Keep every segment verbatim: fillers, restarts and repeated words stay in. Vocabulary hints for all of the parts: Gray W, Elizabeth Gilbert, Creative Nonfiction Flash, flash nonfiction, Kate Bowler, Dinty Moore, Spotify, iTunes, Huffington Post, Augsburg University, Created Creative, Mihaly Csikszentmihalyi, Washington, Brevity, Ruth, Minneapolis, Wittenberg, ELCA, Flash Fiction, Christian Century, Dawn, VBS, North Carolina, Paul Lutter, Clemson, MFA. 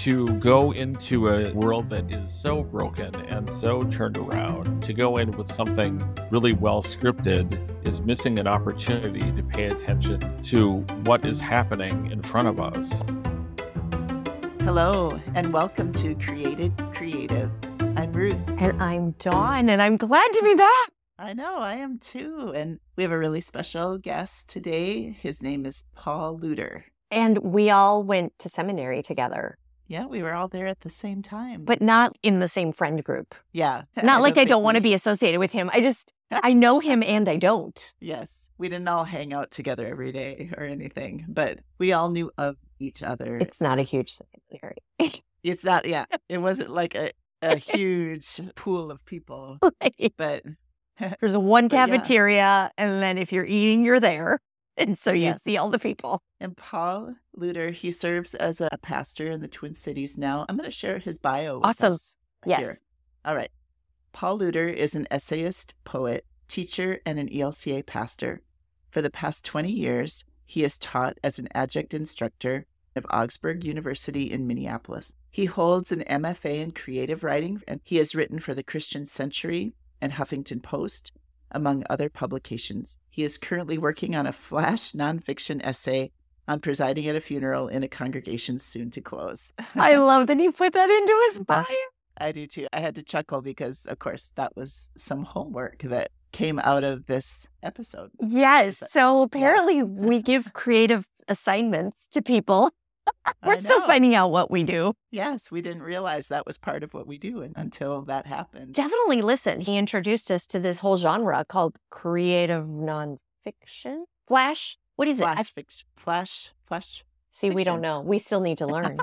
to go into a world that is so broken and so turned around, to go in with something really well scripted is missing an opportunity to pay attention to what is happening in front of us. Hello, and welcome to Created Creative. I'm Ruth. And I'm Dawn, and I'm glad to be back. I know, I am too. And we have a really special guest today. His name is Paul Lutter. And we all went to seminary together. Yeah, we were all there at the same time. But not in the same friend group. Yeah. Not I like don't I don't want to be associated with him. I just, I know him and I don't. Yes. We didn't all hang out together every day or anything, but we all knew of each other. It's not a huge seminary. It's not, yeah. It wasn't like a, a huge pool of people, but... There's a one cafeteria, yeah. And then if you're eating, you're there. And so you yes. see all the people. And Paul Lutter, he serves as a pastor in the Twin Cities now. I'm going to share his bio with awesome. Us yes. here. All right. Paul Lutter is an essayist, poet, teacher, and an E L C A pastor. For the past twenty years, he has taught as an adjunct instructor of Augsburg University in Minneapolis. He holds an M F A in creative writing, and he has written for the Christian Century and Huffington Post, among other publications. He is currently working on a flash nonfiction essay on presiding at a funeral in a congregation soon to close. I love that he put that into his bio. I do too. I had to chuckle because, of course, that was some homework that came out of this episode. Yes. But, so apparently yeah. we give creative assignments to people. We're still finding out what we do. Yes, we didn't realize that was part of what we do until that happened. Definitely listen. He introduced us to this whole genre called creative nonfiction. Flash? What is flash it? Fiction. Flash. Flash. See, fiction. We don't know. We still need to learn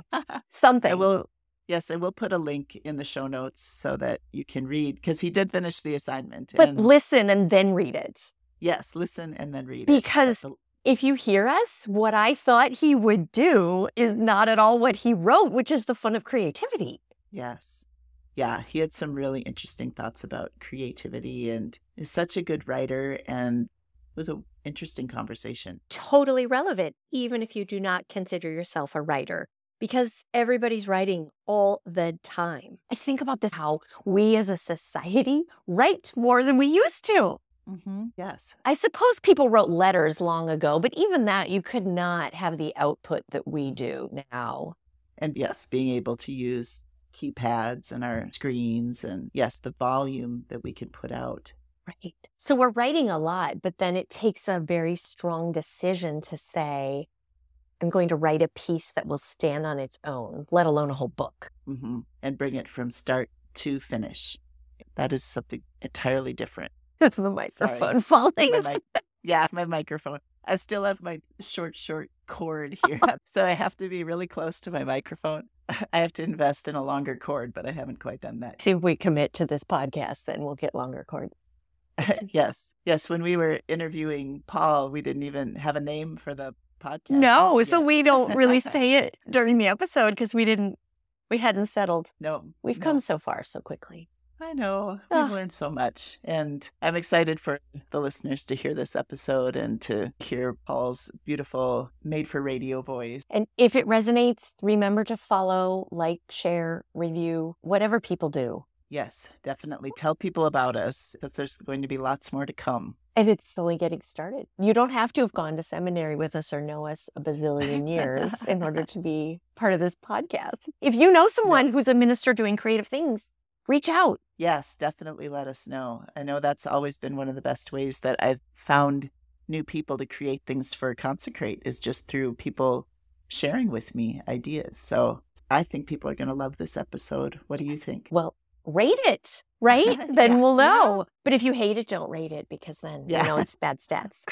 something. I will, yes, and we'll put a link in the show notes so that you can read, because he did finish the assignment. But and, listen and then read it. Yes, listen and then read because it. Because... If you hear us, what I thought he would do is not at all what he wrote, which is the fun of creativity. Yes. Yeah, he had some really interesting thoughts about creativity and is such a good writer, and it was an interesting conversation. Totally relevant, even if you do not consider yourself a writer, because everybody's writing all the time. I think about this, how we as a society write more than we used to. Mm-hmm. Yes. I suppose people wrote letters long ago, but even that, you could not have the output that we do now. And yes, being able to use keypads and our screens and yes, the volume that we can put out. Right. So we're writing a lot, but then it takes a very strong decision to say, I'm going to write a piece that will stand on its own, let alone a whole book. Mm-hmm. And bring it from start to finish. That is something entirely different. The microphone Sorry. Falling. My mic- yeah, my microphone. I still have my short, short cord here. So I have to be really close to my microphone. I have to invest in a longer cord, but I haven't quite done that. If we commit to this podcast, then we'll get longer cord. Yes. Yes. When we were interviewing Paul, we didn't even have a name for the podcast. No. Yet. So we don't really say it during the episode because we didn't, we hadn't settled. No. We've no. come so far so quickly. I know. We've learned so much. And I'm excited for the listeners to hear this episode and to hear Paul's beautiful made-for-radio voice. And if it resonates, remember to follow, like, share, review, whatever people do. Yes, definitely. Tell people about us because there's going to be lots more to come. And it's only getting started. You don't have to have gone to seminary with us or know us a bazillion years in order to be part of this podcast. If you know someone no. who's a minister doing creative things, reach out. Yes, definitely let us know. I know that's always been one of the best ways that I've found new people to create things for Consecrate is just through people sharing with me ideas. So I think people are going to love this episode. What do you think? Well, rate it, right? Then yeah. we'll know. Yeah. But if you hate it, don't rate it because then yeah. you know it's bad stats.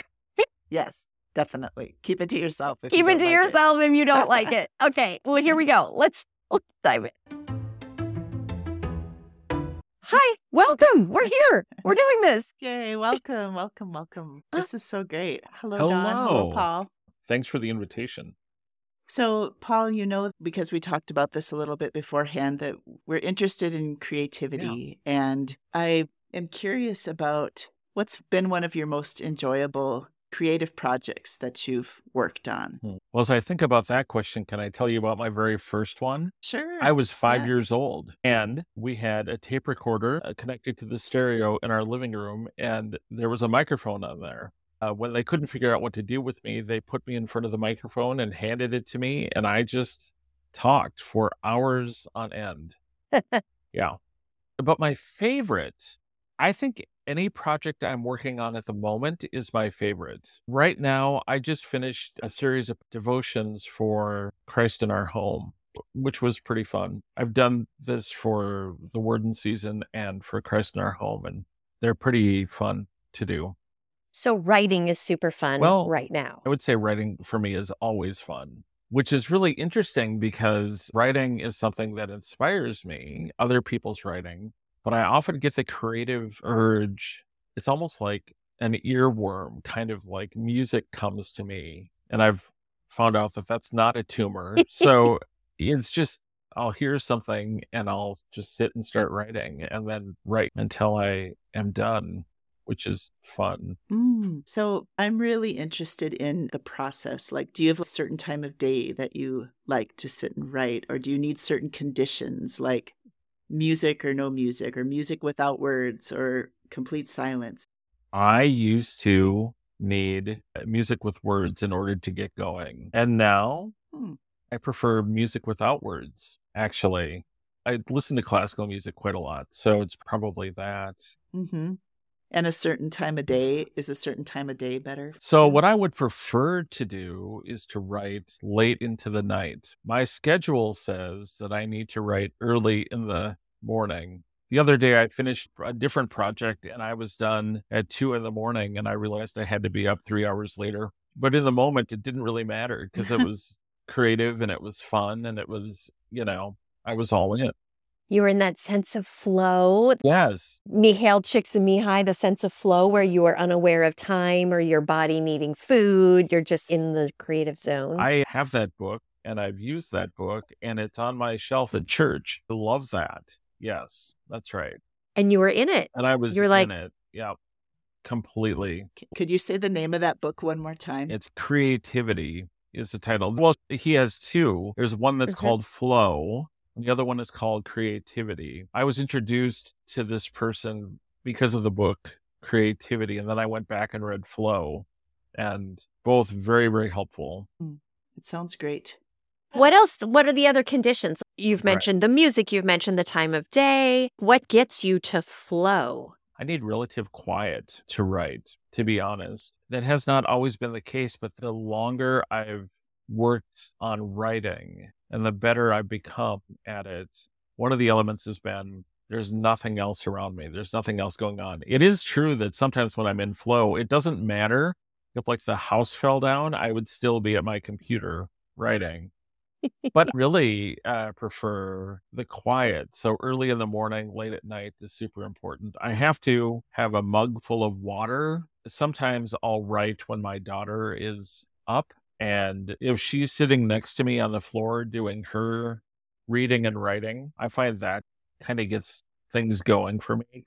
Yes, definitely. Keep it to yourself. If Keep you it to like yourself it. If you don't like it. Okay, well, here we go. Let's, let's dive in. Hi, welcome. We're here. We're doing this. Yay, welcome, welcome, welcome. This is so great. Hello, Hello. Don. Hello, Paul. Thanks for the invitation. So, Paul, you know, because we talked about this a little bit beforehand, that we're interested in creativity. Yeah. And I am curious about what's been one of your most enjoyable creative projects that you've worked on? Well, as I think about that question, can I tell you about my very first one? Sure. I was five yes. years old, and we had a tape recorder connected to the stereo in our living room, and there was a microphone on there. Uh, when they couldn't figure out what to do with me, they put me in front of the microphone and handed it to me, and I just talked for hours on end. Yeah. But my favorite, I think any project I'm working on at the moment is my favorite. Right now, I just finished a series of devotions for Christ in Our Home, which was pretty fun. I've done this for the Warden season and for Christ in Our Home, and they're pretty fun to do. So writing is super fun well, right now. I would say writing for me is always fun, which is really interesting because writing is something that inspires me, other people's writing, but I often get the creative urge. It's almost like an earworm, kind of like music comes to me. And I've found out that that's not a tumor. So it's just, I'll hear something and I'll just sit and start writing and then write until I am done, which is fun. Mm. So I'm really interested in the process. Like, do you have a certain time of day that you like to sit and write? Or do you need certain conditions like music or no music or music without words or complete silence? I used to need music with words in order to get going. And now hmm. I prefer music without words, actually. I listen to classical music quite a lot. So it's probably that. Mm-hmm. And a certain time of day, is a certain time of day better? So what I would prefer to do is to write late into the night. My schedule says that I need to write early in the morning. The other day I finished a different project and I was done at two in the morning and I realized I had to be up three hours later. But in the moment, it didn't really matter because it was creative and it was fun and it was, you know, I was all in. You were in that sense of flow. Yes. Mihaly Csikszentmihalyi, the sense of flow where you are unaware of time or your body needing food. You're just in the creative zone. I have that book and I've used that book and it's on my shelf at church. I love that. Yes, that's right. And you were in it. And I was You're in like, it. Yeah, completely. Could you say the name of that book one more time? It's Creativity is the title. Well, he has two. There's one that's mm-hmm. called Flow. The other one is called Creativity. I was introduced to this person because of the book Creativity, and then I went back and read Flow, and both very, very helpful. It sounds great. What else? What are the other conditions? You've mentioned right. the music. You've mentioned the time of day. What gets you to flow? I need relative quiet to write, to be honest. That has not always been the case, but the longer I've worked on writing and the better I've become at it, one of the elements has been there's nothing else around me. There's nothing else going on. It is true that sometimes when I'm in flow, it doesn't matter if like the house fell down, I would still be at my computer writing. But really uh, prefer the quiet. So early in the morning, late at night is super important. I have to have a mug full of water. Sometimes I'll write when my daughter is up. And if she's sitting next to me on the floor doing her reading and writing, I find that kind of gets things going for me.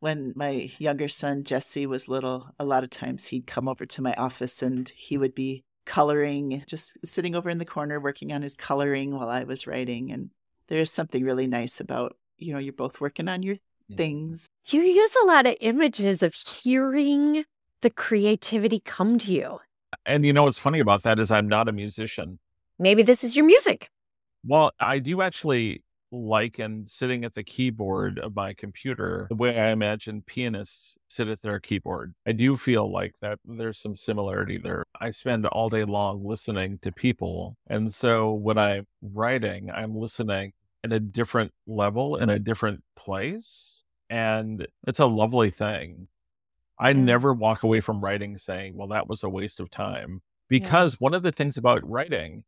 When my younger son, Jesse, was little, a lot of times he'd come over to my office and he would be coloring, just sitting over in the corner working on his coloring while I was writing. And there's something really nice about, you know, you're both working on your yeah. things. You use a lot of images of hearing the creativity come to you. And you know what's funny about that is I'm not a musician. Maybe this is your music. Well, I do actually liken sitting at the keyboard of my computer the way I imagine pianists sit at their keyboard. I do feel like that there's some similarity there. I spend all day long listening to people. And so when I'm writing, I'm listening at a different level, in a different place. And it's a lovely thing. I never walk away from writing saying, well, that was a waste of time. Because yeah. one of the things about writing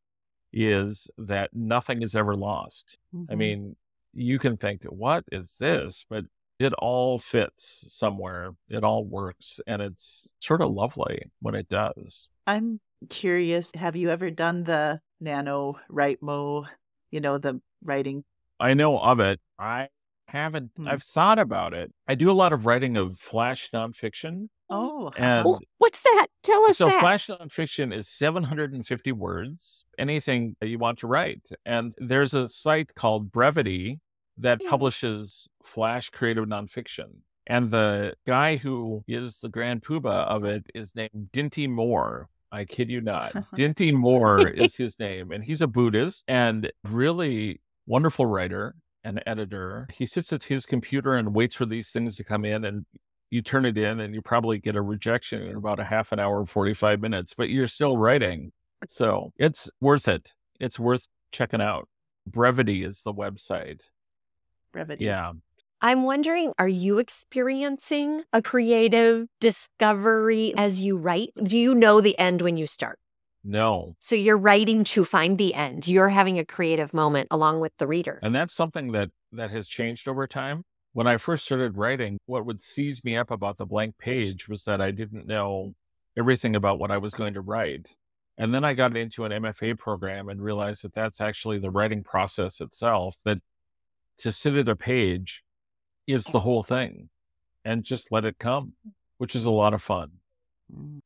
is that nothing is ever lost. Mm-hmm. I mean, you can think, what is this? But it all fits somewhere. It all works. And it's sort of lovely when it does. I'm curious. Have you ever done the nano write mo, you know, the writing? I know of it. I haven't. I've thought about it. I do a lot of writing of flash nonfiction. Oh, and oh, what's that? Tell us so that. So flashlight fiction is seven hundred fifty words, anything that you want to write. And there's a site called Brevity that yeah. publishes flash creative nonfiction. And the guy who is the grand poobah of it is named Dinty Moore. I kid you not. Dinty Moore is his name. And he's a Buddhist and really wonderful writer and editor. He sits at his computer and waits for these things to come in, and you turn it in and you probably get a rejection in about a half an hour, forty-five minutes, but you're still writing. So it's worth it. It's worth checking out. Brevity is the website. Brevity. Yeah. I'm wondering, are you experiencing a creative discovery as you write? Do you know the end when you start? No. So you're writing to find the end. You're having a creative moment along with the reader. And that's something that, that has changed over time. When I first started writing, what would seize me up about the blank page was that I didn't know everything about what I was going to write. And then I got into an M F A program and realized that that's actually the writing process itself, that to sit at a page is the whole thing and just let it come, which is a lot of fun.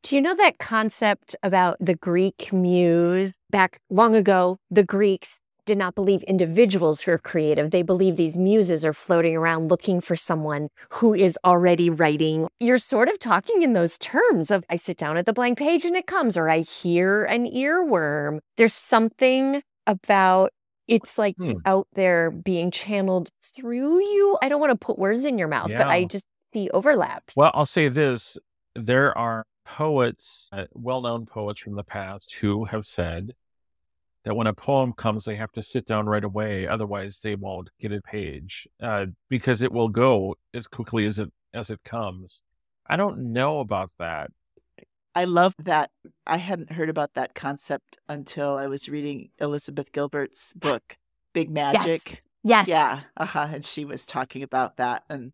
Do you know that concept about the Greek muse? Back long ago, the Greeks did not believe individuals who are creative. They believe these muses are floating around looking for someone who is already writing. You're sort of talking in those terms of, I sit down at the blank page and it comes, or I hear an earworm. There's something about, it's like hmm. out there being channeled through you. I don't want to put words in your mouth, yeah. but I just see overlaps. Well, I'll say this. There are poets, uh, well-known poets from the past who have said that when a poem comes, they have to sit down right away. Otherwise, they won't get a page uh, because it will go as quickly as it as it comes. I don't know about that. I love that. I hadn't heard about that concept until I was reading Elizabeth Gilbert's book, Big Magic. Yes. yes. Yeah. Uh-huh. And she was talking about that. And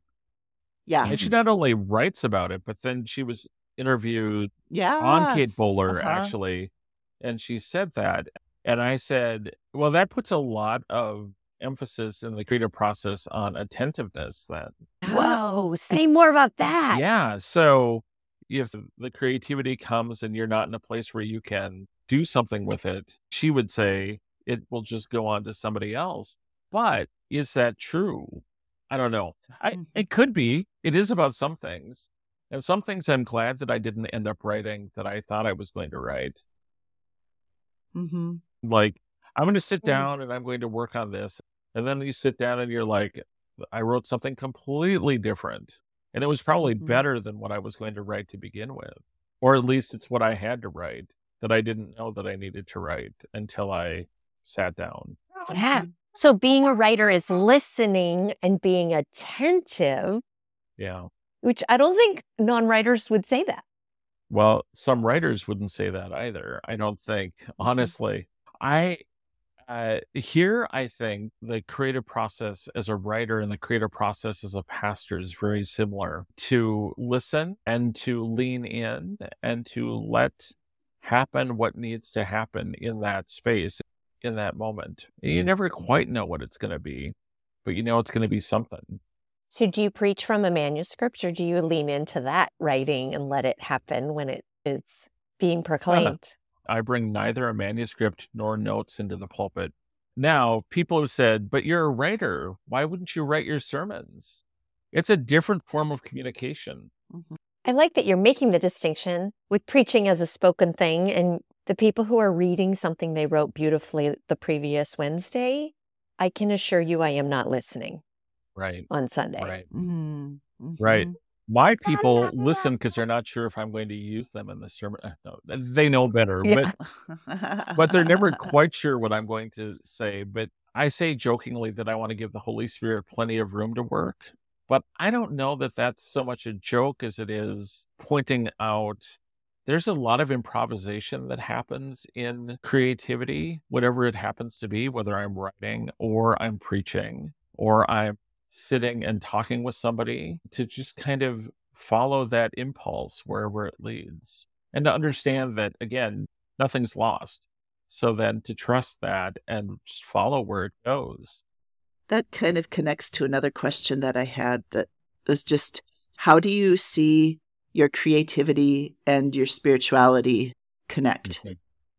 yeah. And she not only writes about it, but then she was interviewed yes. on Kate Bowler, uh-huh. actually. And she said that. And I said, well, that puts a lot of emphasis in the creative process on attentiveness then. Whoa, say more about that. Yeah. So if the creativity comes and you're not in a place where you can do something with it, she would say it will just go on to somebody else. But is that true? I don't know. I, it could be. It is about some things. And some things I'm glad that I didn't end up writing that I thought I was going to write. Mm-hmm. Like, I'm going to sit down and I'm going to work on this. And then you sit down and you're like, I wrote something completely different. And it was probably mm-hmm. better than what I was going to write to begin with. Or at least it's what I had to write that I didn't know that I needed to write until I sat down. Yeah. So being a writer is listening and being attentive. Yeah. Which I don't think non-writers would say that. Well, some writers wouldn't say that either, I don't think, honestly. I uh, here, I think the creative process as a writer and the creative process as a pastor is very similar. To listen and to lean in and to let happen what needs to happen in that space, in that moment. You never quite know what it's going to be, but you know it's going to be something. So do you preach from a manuscript, or do you lean into that writing and let it happen when it, it's being proclaimed? Uh, I bring neither a manuscript nor notes into the pulpit. Now, people have said, but you're a writer. Why wouldn't you write your sermons? It's a different form of communication. Mm-hmm. I like that you're making the distinction with preaching as a spoken thing, and the people who are reading something they wrote beautifully the previous Wednesday, I can assure you I am not listening. Right. On Sunday. Right. Mm-hmm. Mm-hmm. Right. My people listen because they're not sure if I'm going to use them in the sermon. No, they know better, yeah. but, but they're never quite sure what I'm going to say. But I say jokingly that I want to give the Holy Spirit plenty of room to work. But I don't know that that's so much a joke as it is pointing out there's a lot of improvisation that happens in creativity, whatever it happens to be, whether I'm writing or I'm preaching or I'm sitting and talking with somebody, to just kind of follow that impulse wherever it leads. And to understand that, again, nothing's lost. So then to trust that and just follow where it goes. That kind of connects to another question that I had that was just, how do you see your creativity and your spirituality connect?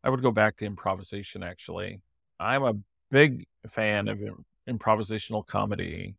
I would go back to improvisation, actually. I'm a big fan of improvisational comedy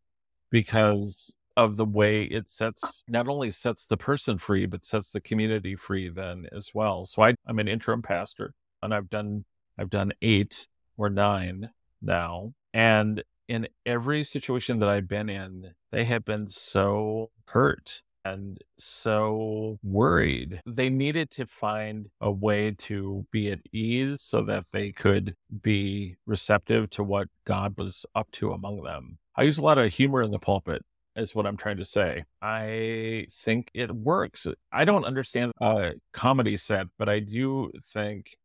because of the way it sets, not only sets the person free, but sets the community free then as well. So I, I'm an interim pastor, and I've done, I've done eight or nine now. And in every situation that I've been in, they have been so hurt and so worried. They needed to find a way to be at ease so that they could be receptive to what God was up to among them. I use a lot of humor in the pulpit, is what I'm trying to say. I think it works. I don't understand a comedy set, but I do think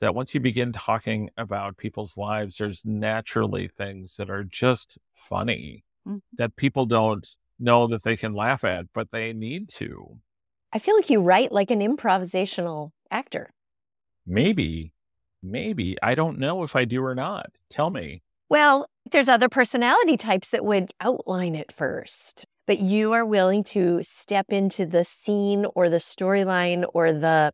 that once you begin talking about people's lives, there's naturally things that are just funny mm-hmm. that people don't know that they can laugh at, but they need to. I feel like you write like an improvisational actor. Maybe, maybe. I don't know if I do or not. Tell me. Well, there's other personality types that would outline it first, but you are willing to step into the scene or the storyline or the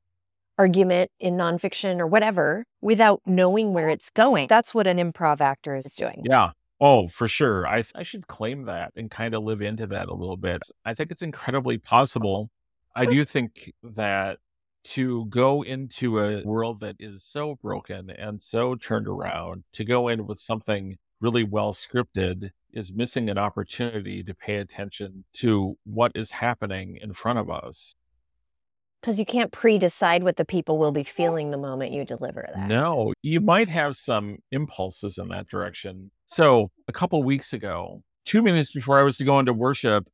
argument in nonfiction or whatever without knowing where it's going. That's what an improv actor is doing. Yeah. Oh, for sure. I I should claim that and kind of live into that a little bit. I think it's incredibly possible. I do think that to go into a world that is so broken and so turned around, to go in with something really well scripted is missing an opportunity to pay attention to what is happening in front of us. Because you can't pre-decide what the people will be feeling the moment you deliver that. No, you might have some impulses in that direction. So a couple weeks ago, two minutes before I was to go into worship,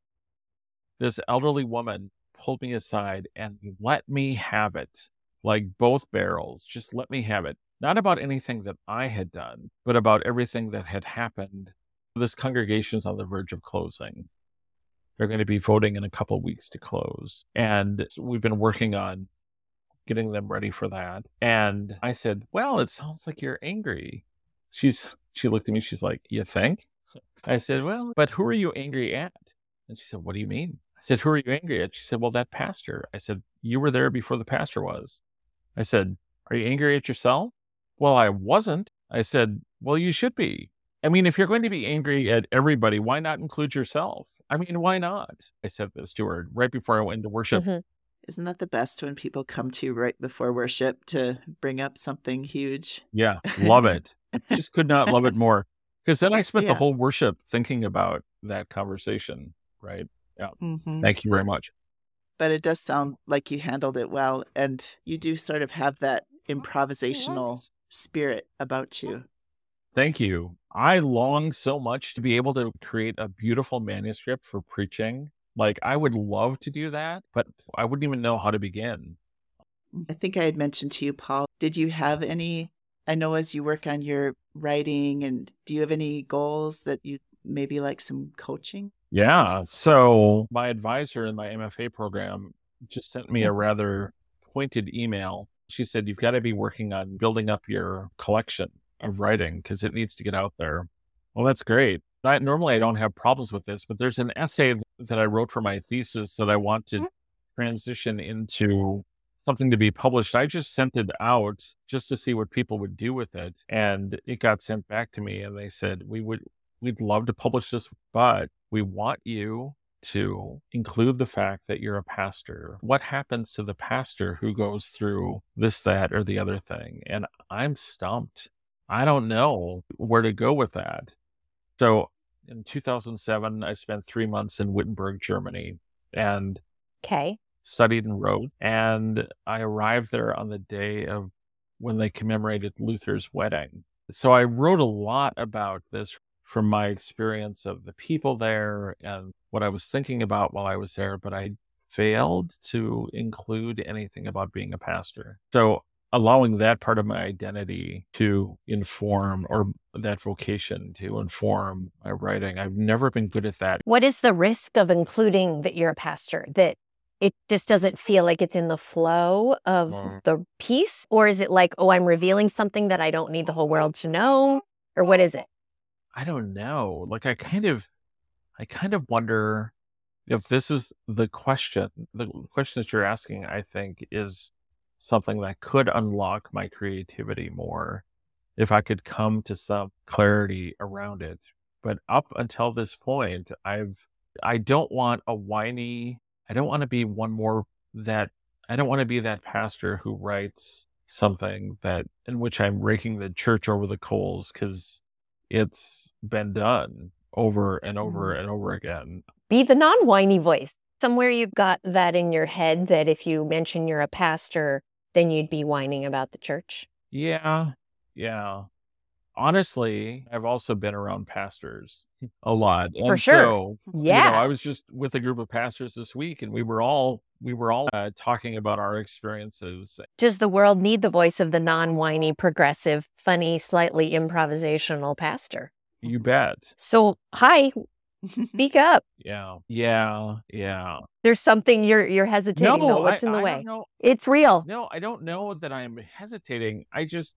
this elderly woman pulled me aside and let me have it. Like both barrels, just let me have it. Not about anything that I had done, but about everything that had happened. This congregation's on the verge of closing. They're going to be voting in a couple of weeks to close. And we've been working on getting them ready for that. And I said, well, it sounds like you're angry. She's, she looked at me. She's like, you think? I said, well, but who are you angry at? And she said, what do you mean? I said, who are you angry at? She said, well, that pastor. I said, you were there before the pastor was. I said, are you angry at yourself? Well, I wasn't. I said, well, you should be. I mean, if you're going to be angry at everybody, why not include yourself? I mean, why not? I said this to her right before I went into worship. Mm-hmm. Isn't that the best when people come to you right before worship to bring up something huge? Yeah, love it. Just could not love it more. Because then I spent yeah. the whole worship thinking about that conversation, right? Yeah. Mm-hmm. Thank you very much. But it does sound like you handled it well. And you do sort of have that improvisational spirit about you. Thank you. I long so much to be able to create a beautiful manuscript for preaching. Like, I would love to do that, but I wouldn't even know how to begin. I think I had mentioned to you, Paul, did you have any, I know as you work on your writing, and do you have any goals that you maybe like some coaching? Yeah. So my advisor in my M F A program just sent me a rather pointed email. She said, you've got to be working on building up your collection of writing because it needs to get out there. Well, that's great. I, normally I don't have problems with this, but there's an essay that I wrote for my thesis that I want to transition into something to be published. I just sent it out just to see what people would do with it. And it got sent back to me and they said, we would, we'd love to publish this, but we want you to include the fact that you're a pastor. What happens to the pastor who goes through this, that, or the other thing? And I'm stumped. I don't know where to go with that. So in two thousand seven, I spent three months in Wittenberg, Germany, and okay. studied and wrote. And I arrived there on the day of when they commemorated Luther's wedding. So I wrote a lot about this from my experience of the people there and what I was thinking about while I was there, but I failed to include anything about being a pastor. So allowing that part of my identity to inform, or that vocation to inform my writing. I've never been good at that. What is the risk of including that you're a pastor? That it just doesn't feel like it's in the flow of mm. the piece? Or is it like, oh, I'm revealing something that I don't need the whole world to know? Or what is it? I don't know. Like I kind of, I kind of wonder if this is the question, the question that you're asking, I think, is something that could unlock my creativity more if I could come to some clarity around it. But up until this point, I've, I don't want a whiny, I don't want to be one more that, I don't want to be that pastor who writes something that, in which I'm raking the church over the coals because it's been done over and over and over again. Be the non-whiny voice. Somewhere you got that in your head that if you mention you're a pastor, then you'd be whining about the church? Yeah, yeah. Honestly, I've also been around pastors a lot. And for sure. So, yeah. You know, I was just with a group of pastors this week, and we were all we were all uh, talking about our experiences. Does the world need the voice of the non-whiny, progressive, funny, slightly improvisational pastor? You bet. So, hi, speak up. Yeah, yeah, yeah. There's something you're you're hesitating. No, though. What's I, in the I way? It's real. No, I don't know that I'm hesitating. I just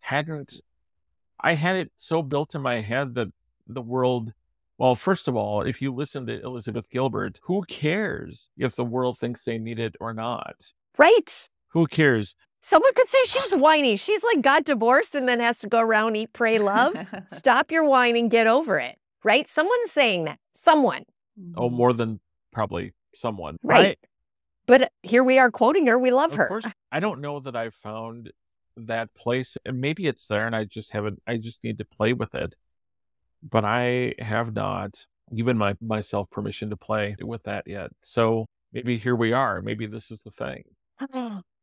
hadn't. I had it so built in my head that the world, well, first of all, if you listen to Elizabeth Gilbert, who cares if the world thinks they need it or not? Right. Who cares? Someone could say she's whiny. She's like got divorced and then has to go around, eat, pray, love. Stop your whining, get over it. Right? Someone's saying that. Someone. Oh, more than probably someone. Right. right? But here we are quoting her. We love of her. Of course. I don't know that I've found that place, and maybe it's there and I just haven't, I just need to play with it. But I have not given my myself permission to play with that yet. So maybe here we are. Maybe this is the thing.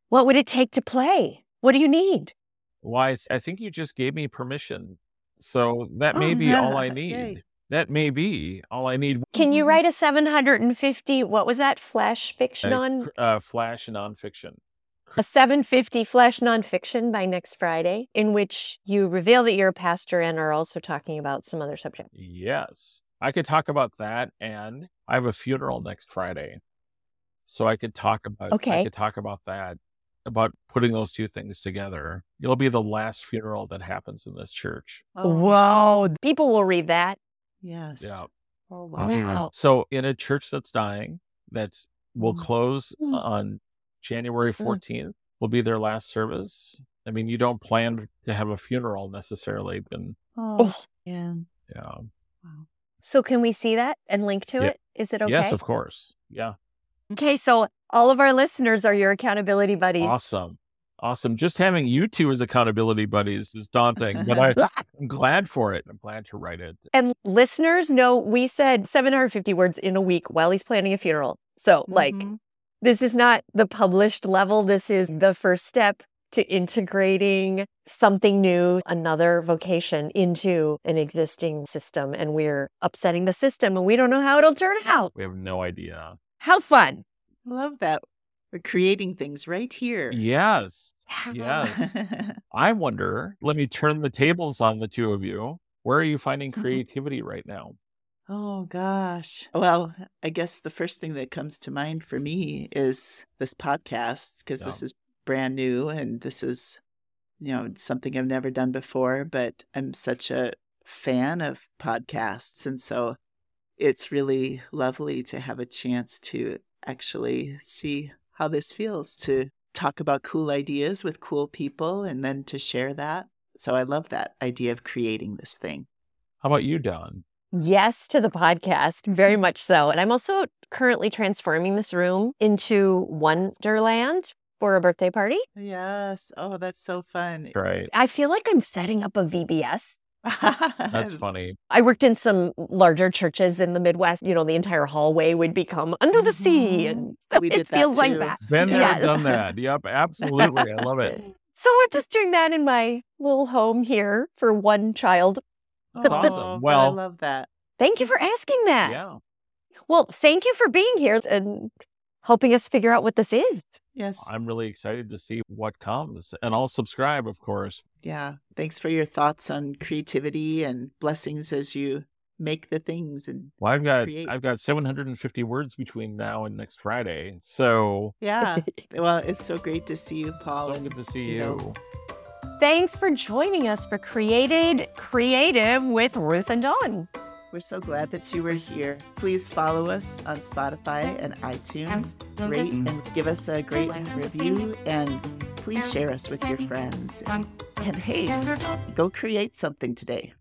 What would it take to play? What do you need? Why, I think you just gave me permission. So that may oh, be yeah. all I need. Okay. That may be all I need. Can you write a seven hundred fifty, what was that, flash fiction uh, on? Uh, flash nonfiction. A seven fifty flash nonfiction by next Friday, in which you reveal that you're a pastor and are also talking about some other subject. Yes. I could talk about that, and I have a funeral next Friday. So I could talk about okay. I could talk about that, about putting those two things together. It'll be the last funeral that happens in this church. Oh. Whoa. People will read that. Yes. Yeah. Oh, wow. wow. So in a church that's dying, that's will close mm-hmm. on January fourteenth will be their last service. I mean, you don't plan to have a funeral necessarily. And, oh, yeah. Yeah. Wow. So can we see that and link to yeah. it? Is it okay? Yes, of course. Yeah. Okay. So all of our listeners are your accountability buddies. Awesome. Awesome. Just having you two as accountability buddies is daunting, but I, I'm glad for it. I'm glad to write it. And listeners know we said seven hundred fifty words in a week while he's planning a funeral. So mm-hmm. like... This is not the published level. This is the first step to integrating something new, another vocation into an existing system. And we're upsetting the system and we don't know how it'll turn out. We have no idea. How fun. I love that. We're creating things right here. Yes. Yeah. Yes. I wonder, let me turn the tables on the two of you. Where are you finding creativity right now? Oh, gosh. Well, I guess the first thing that comes to mind for me is this podcast, because yeah. this is brand new and this is, you know, something I've never done before, but I'm such a fan of podcasts. And so it's really lovely to have a chance to actually see how this feels, to talk about cool ideas with cool people and then to share that. So I love that idea of creating this thing. How about you, Dawn? Yes to the podcast, very much so. And I'm also currently transforming this room into Wonderland for a birthday party. Yes. Oh, that's so fun. Right. I feel like I'm setting up a V B S. That's funny. I worked in some larger churches in the Midwest. You know, the entire hallway would become under the sea. And so we did it that feels too. Like that. Been there, yes. done that. Yep, absolutely. I love it. So we're just doing that in my little home here for one child. That's awesome. Well, I love that. Thank you for asking that. Yeah. Well, thank you for being here and helping us figure out what this is. Yes. I'm really excited to see what comes. And I'll subscribe, of course. Yeah. Thanks for your thoughts on creativity and blessings as you make the things and well, I've got create. I've got seven hundred fifty words between now and next Friday. So yeah. Well, it's so great to see you, Paul. So and, good to see you. you. Know, Thanks for joining us for Created Creative with Ruth and Dawn. We're so glad that you were here. Please follow us on Spotify and iTunes. Rate and give us a great review. And please share us with your friends. And hey, go create something today.